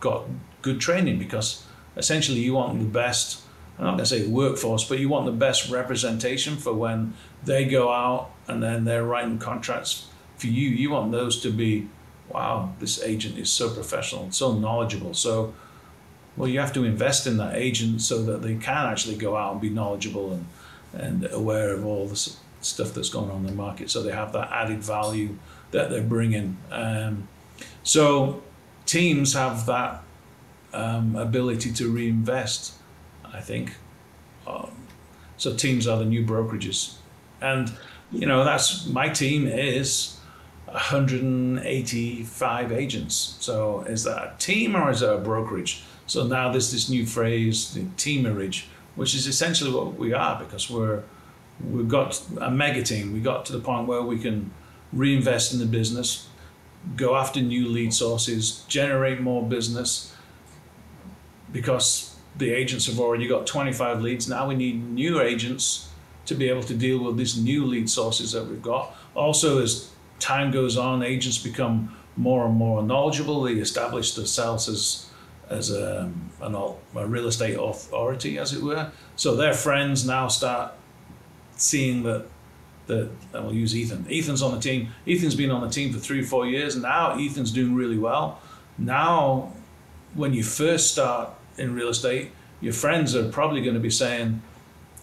got good training, because essentially you want the best, I'm not gonna say workforce, but you want the best representation for when they go out and then they're writing contracts for you. You want those to be, wow, this agent is so professional and so knowledgeable. So, well, you have to invest in that agent so that they can actually go out and be knowledgeable and aware of all the stuff that's going on in the market. So they have that added value that they're bringing. So teams have that ability to reinvest, I think. So teams are the new brokerages. And, you know, that's my team is 185 agents. So is that a team or is that a brokerage? So now there's this new phrase, the teamerage, which is essentially what we are, because we've got a mega team. We got to the point where we can reinvest in the business, go after new lead sources, generate more business, because the agents have already got 25 leads. Now we need new agents to be able to deal with these new lead sources that we've got. Also, as time goes on, agents become more and more knowledgeable. They establish themselves as a real estate authority, as it were. So their friends now start seeing that, and we'll use Ethan. Ethan's on the team. Ethan's been on the team for 3 or 4 years. Now Ethan's doing really well. Now, when you first start in real estate, your friends are probably going to be saying,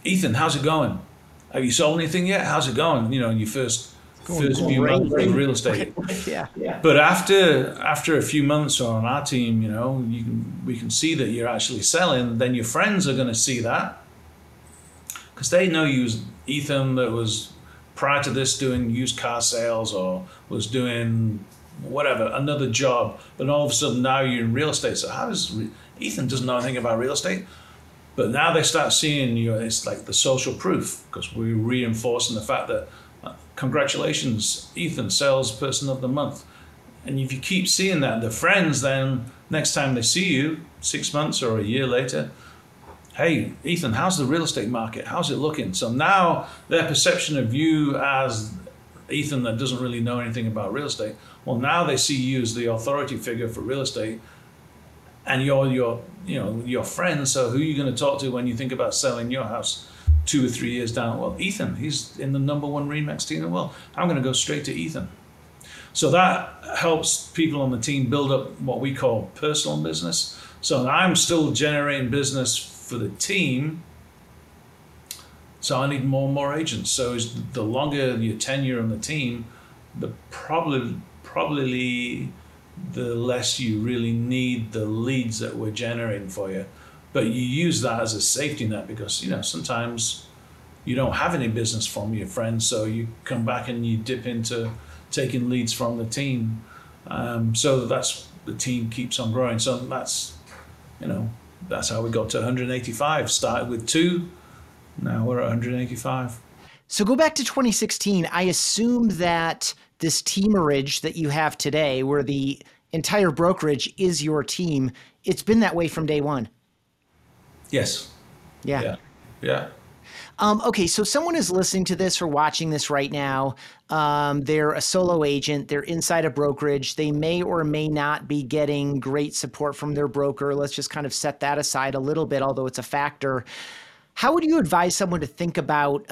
Ethan, how's it going? Have you sold anything yet? How's it going? You know, in your first few months of real estate. Yeah. But after a few months on our team, you know, we can see that you're actually selling. Then your friends are going to see that, because they know you as Ethan that was prior to this doing used car sales or was doing whatever, another job. But all of a sudden now you're in real estate. So how does Ethan doesn't know anything about real estate? But now they start seeing you. It's like the social proof, because we're reinforcing the fact that congratulations, Ethan, salesperson of the month. And if you keep seeing that, the friends then, next time they see you 6 months or a year later, hey, Ethan, how's the real estate market? How's it looking? So now their perception of you as Ethan that doesn't really know anything about real estate, well, now they see you as the authority figure for real estate, and you're your friend. So who are you going to talk to when you think about selling your house 2 or 3 years down? Well, Ethan, he's in the number 1 RE/MAX team in the world. I'm going to go straight to Ethan. So that helps people on the team build up what we call personal business. So I'm still generating business for the team. So I need more and more agents. So the longer your tenure on the team, the probably the less you really need the leads that we're generating for you. But you use that as a safety net, because, you know, sometimes you don't have any business from your friends, so you come back and you dip into taking leads from the team. So that's, the team keeps on growing. So that's, you know, that's how we got to 185. Started with 2, now we're at 185. So go back to 2016. I assume that this teamerage that you have today, where the entire brokerage is your team, it's been that way from day one. Yes. Yeah. Okay, so someone is listening to this or watching this right now. They're a solo agent. They're inside a brokerage. They may or may not be getting great support from their broker. Let's just kind of set that aside a little bit, although it's a factor. How would you advise someone to think about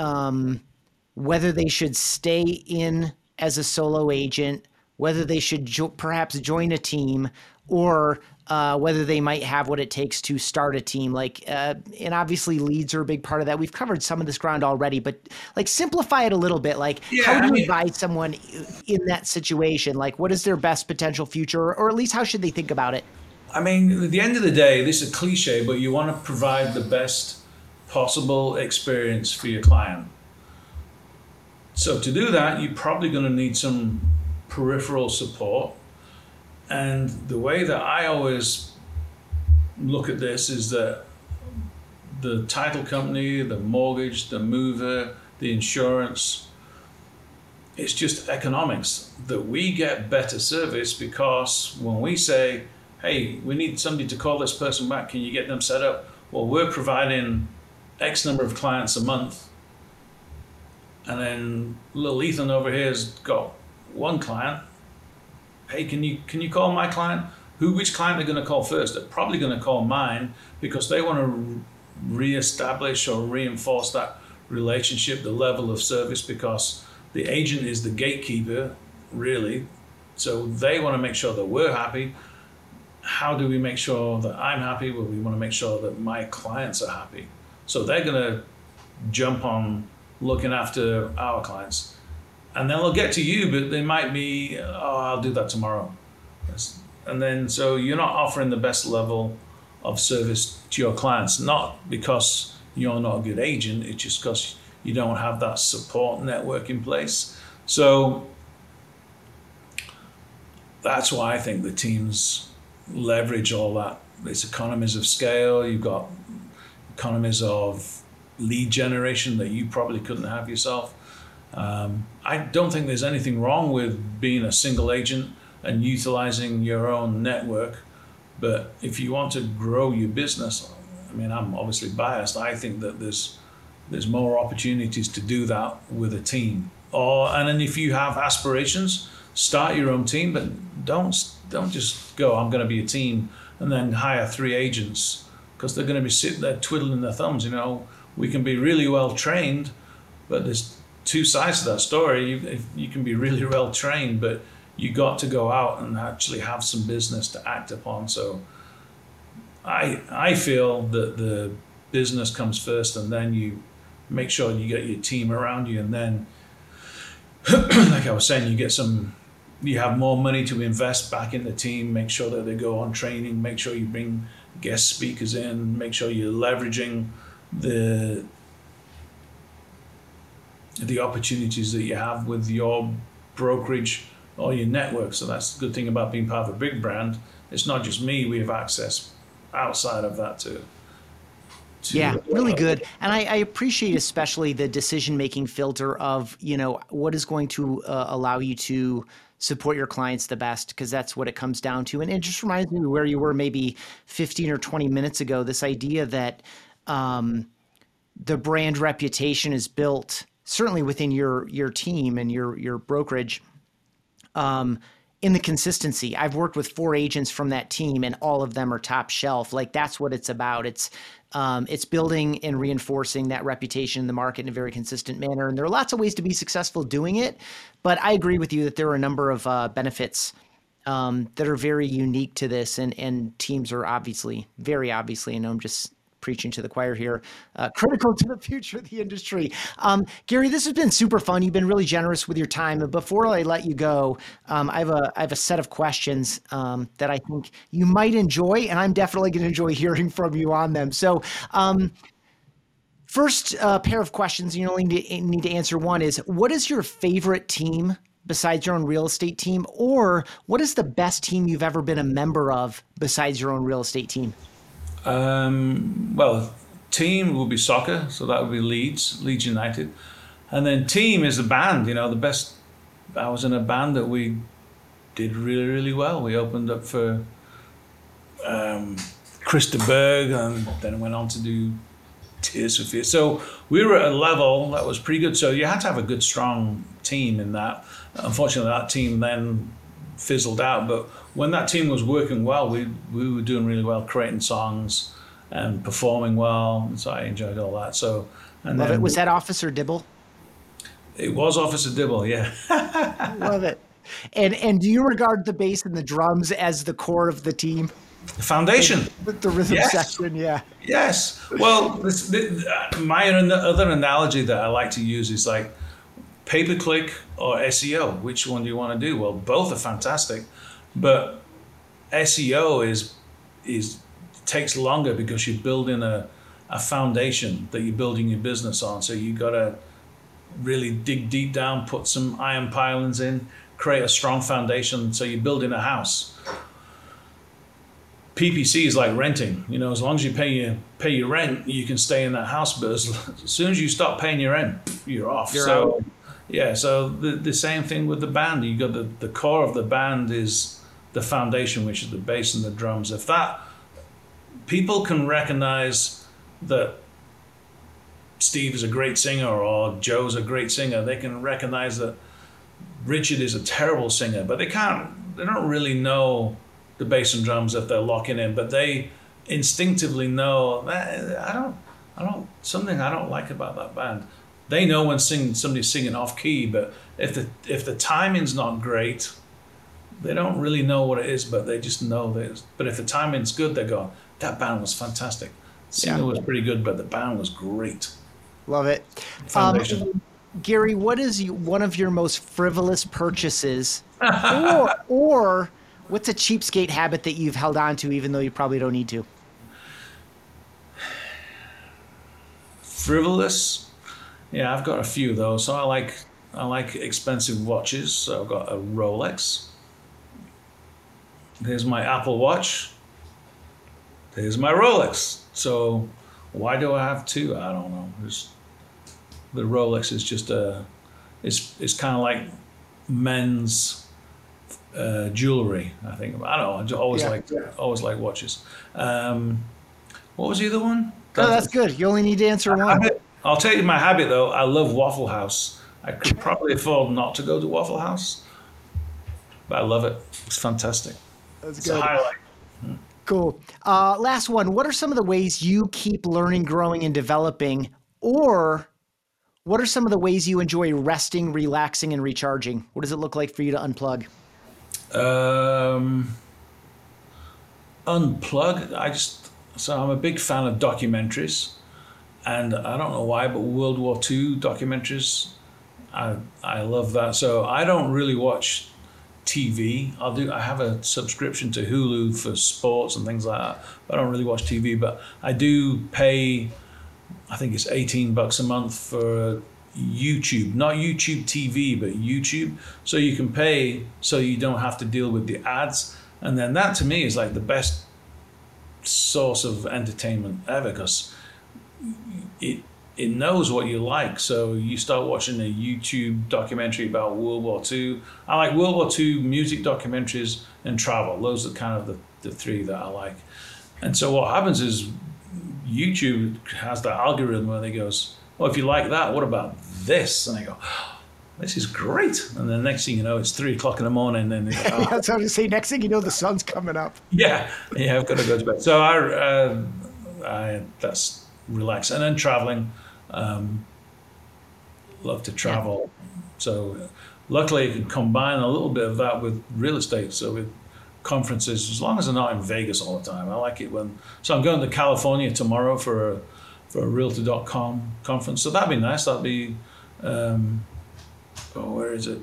whether they should stay in as a solo agent, whether they should perhaps join a team, or whether they might have what it takes to start a team? And obviously leads are a big part of that. We've covered some of this ground already, but simplify it a little bit. How do you advise someone in that situation? What is their best potential future, or at least how should they think about it? I mean, at the end of the day, this is a cliche, but you want to provide the best possible experience for your client. So to do that, you're probably going to need some peripheral support. And the way that I always look at this is that the title company, the mortgage, the mover, the insurance, it's just economics, that we get better service because when we say, hey, we need somebody to call this person back, can you get them set up? Well, we're providing X number of clients a month. And then little Ethan over here has got one client. Hey, can you call my client? Which client they're going to call first? They're probably going to call mine, because they want to reestablish or reinforce that relationship, the level of service, because the agent is the gatekeeper, really. So they want to make sure that we're happy. How do we make sure that I'm happy? Well, we want to make sure that my clients are happy. So they're going to jump on looking after our clients. And then they'll get to you, but they might be, I'll do that tomorrow. And then, so you're not offering the best level of service to your clients, not because you're not a good agent. It's just because you don't have that support network in place. So that's why I think the teams leverage all that. It's economies of scale. You've got economies of lead generation that you probably couldn't have yourself. I don't think there's anything wrong with being a single agent and utilizing your own network. But if you want to grow your business, I mean, I'm obviously biased. I think that there's more opportunities to do that with a team. And then if you have aspirations, start your own team, but don't just go, I'm going to be a team, and then hire three agents, because they're going to be sitting there twiddling their thumbs. You know, we can be really well trained, but there's two sides to that story. You can be really well trained, but you got to go out and actually have some business to act upon. So I feel that the business comes first, and then you make sure you get your team around you, and then like I was saying, you have more money to invest back in the team, make sure that they go on training, make sure you bring guest speakers in, make sure you're leveraging the opportunities that you have with your brokerage or your network. So that's the good thing about being part of a big brand. It's not just me, we have access outside of that too. Yeah, really good. And I appreciate especially the decision-making filter of, you know, what is going to allow you to support your clients the best, because that's what it comes down to. And it just reminds me where you were maybe 15 or 20 minutes ago, this idea that the brand reputation is built certainly within your team and your brokerage in the consistency. I've worked with 4 agents from that team and all of them are top shelf. Like, that's what it's about. It's building and reinforcing that reputation in the market in a very consistent manner. And there are lots of ways to be successful doing it, but I agree with you that there are a number of benefits that are very unique to this. And teams are obviously, and I'm just preaching to the choir here, critical to the future of the industry. Gary, this has been super fun. You've been really generous with your time. And before I let you go, I have a set of questions that I think you might enjoy, and I'm definitely going to enjoy hearing from you on them. So first pair of questions, you only need to answer one, is what is your favorite team besides your own real estate team? Or what is the best team you've ever been a member of besides your own real estate team? Well, team will be soccer, so that would be Leeds United. And then team is the band, you know, the best. I was in a band that we did really, really well. We opened up for Christa Berg, and then went on to do Tears for Fears. So we were at a level that was pretty good. So you had to have a good, strong team in that. Unfortunately, that team then fizzled out, but when that team was working well, we were doing really well, creating songs and performing well, so I enjoyed all that. So, and love then, it. Was that Officer Dibble? It was Officer Dibble, yeah. Love it. And do you regard the bass and the drums as the core of the team? The foundation. The rhythm section, yeah. Yes. Well, my other analogy that I like to use is like pay-per-click or SEO. Which one do you want to do? Well, both are fantastic. But SEO takes longer because you're building a foundation that you're building your business on. So you got to really dig deep down, put some iron pilings in, create a strong foundation. So you're building a house. PPC is like renting. You know, as long as you pay your rent, you can stay in that house. But as soon as you stop paying your rent, you're off. You're out. Yeah, so the same thing with the band. You got the core of the band is the foundation, which is the bass and the drums. If that, people can recognize that Steve is a great singer or Joe's a great singer, they can recognize that Richard is a terrible singer, but they don't really know the bass and drums if they're locking in, but they instinctively know that I don't like about that band. They know when somebody's singing off key, but if the timing's not great, they don't really know what it is, but they just know that. But if the timing's good, they go, that band was fantastic. The singer was pretty good, but the band was great. Love it. Gary, what is one of your most frivolous purchases? or what's a cheapskate habit that you've held on to even though you probably don't need to? frivolous. Yeah, I've got a few of those. So I like expensive watches. So I've got a Rolex. Here's my Apple Watch. Here's my Rolex. So why do I have two? I don't know. The Rolex is just it's kind of like men's jewelry, I think. I don't know. I just always like watches. What was the other one? Oh, that's good. You only need to answer one. I'll tell you my habit, though. I love Waffle House. I could probably afford not to go to Waffle House, but I love it. It's fantastic. That's good. It's a highlight. Cool. Last one. What are some of the ways you keep learning, growing, and developing? Or what are some of the ways you enjoy resting, relaxing, and recharging? What does it look like for you to unplug? Unplug? So I'm a big fan of documentaries. And I don't know why, but World War II documentaries, I love that. So I don't really watch TV. I have a subscription to Hulu for sports and things like that. I don't really watch TV, but I do pay, I think it's $18 a month for YouTube, not YouTube TV, but YouTube. So you can pay so you don't have to deal with the ads. And then that to me is like the best source of entertainment ever, because it knows what you like. So you start watching a YouTube documentary about World War II. I like World War II, music documentaries, and travel. Those are kind of the three that I like. And so what happens is YouTube has that algorithm where they goes, well, if you like that, what about this? And I go, this is great. And then next thing you know, it's 3 o'clock in the morning. And they go, oh. That's how you say, next thing you know, the sun's coming up. Yeah, I've got to go to bed. So that's relax. And then traveling. Love to travel. So luckily you can combine a little bit of that with real estate. So with conferences, as long as they're not in Vegas all the time. I like it when, so I'm going to California tomorrow for a Realtor.com conference. So that'd be nice. That'd be, where is it?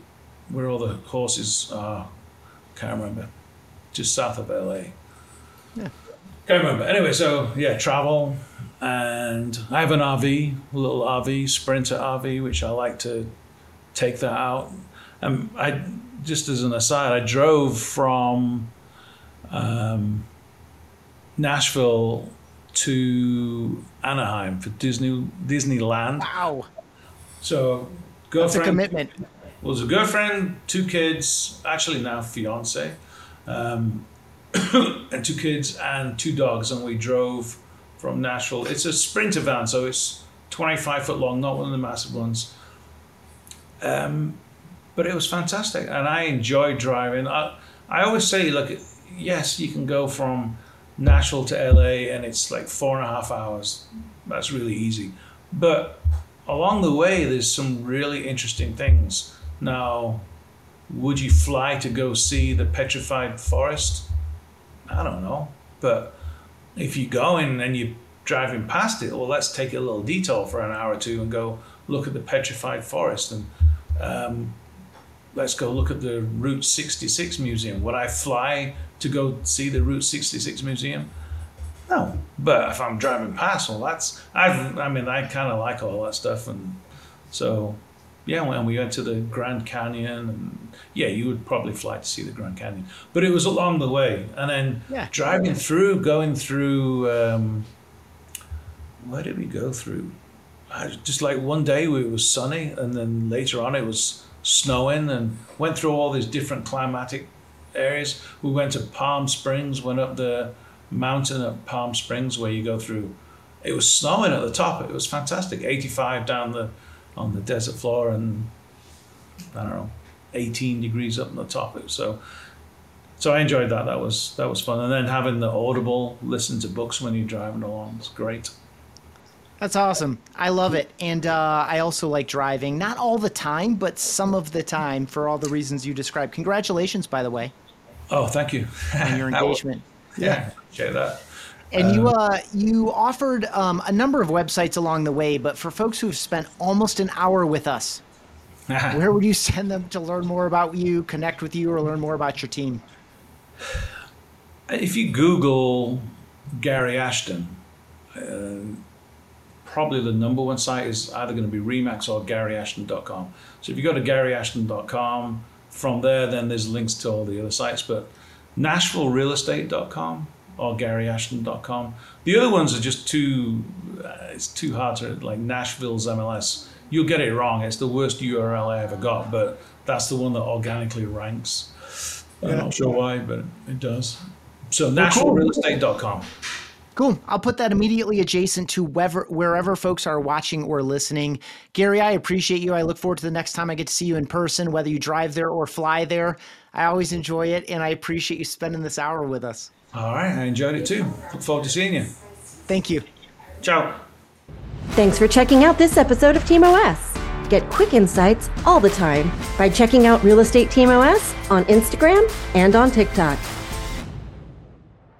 Where all the horses are. Can't remember. Just south of LA. Yeah. Can't remember. Anyway, so yeah, travel. And I have an RV, a little RV, Sprinter RV, which I like to take that out. And I, just as an aside, I drove from Nashville to Anaheim for Disneyland. Wow! So, girlfriend. That's a commitment. Well, it was a girlfriend, 2 kids, actually now fiance, and 2 kids and 2 dogs, and we drove from Nashville. It's a Sprinter van, so it's 25 foot long, not one of the massive ones. But it was fantastic, and I enjoyed driving. I always say, look, yes, you can go from Nashville to LA and it's like 4.5 hours. That's really easy. But along the way, there's some really interesting things. Now, would you fly to go see the Petrified Forest? I don't know, but if you go in and you're driving past it, well, let's take a little detour for an hour or two and go look at the Petrified Forest, and let's go look at the Route 66 museum. Would I fly to go see the Route 66 museum? No, but if I'm driving past, well, I kind of like all that stuff, and so yeah. When we went to the Grand Canyon, and yeah, you would probably fly to see the Grand Canyon, but it was along the way. And then going through, where did we go through? Just like one day it was sunny, and then later on it was snowing, and went through all these different climatic areas. We went to Palm Springs, went up the mountain at Palm Springs where you go through. It was snowing at the top. It was fantastic. 85 down on the desert floor, and I don't know, 18 degrees up on the top. So I enjoyed that. That was fun. And then having the Audible, listen to books when you're driving along, it's great. That's awesome. I love it. And I also like driving, not all the time, but some of the time, for all the reasons you described. Congratulations, by the way. Oh, thank you. On your engagement. Yeah, appreciate that. And you offered a number of websites along the way, but for folks who've spent almost an hour with us, where would you send them to learn more about you, connect with you, or learn more about your team? If you Google Gary Ashton, probably the number one site is either going to be RE/MAX or GaryAshton.com. So if you go to GaryAshton.com, from there, then there's links to all the other sites, but NashvilleRealEstate.com or GaryAshton.com. The other ones are just too, it's too hard to, like Nashville's MLS. You'll get it wrong. It's the worst URL I ever got, but that's the one that organically ranks. I'm not sure why, but it does. So NashvilleRealEstate.com. Cool. I'll put that immediately adjacent to wherever folks are watching or listening. Gary, I appreciate you. I look forward to the next time I get to see you in person, whether you drive there or fly there. I always enjoy it, and I appreciate you spending this hour with us. All right. I enjoyed it too. Look forward to seeing you. Thank you. Ciao. Thanks for checking out this episode of Team OS. Get quick insights all the time by checking out Real Estate Team OS on Instagram and on TikTok.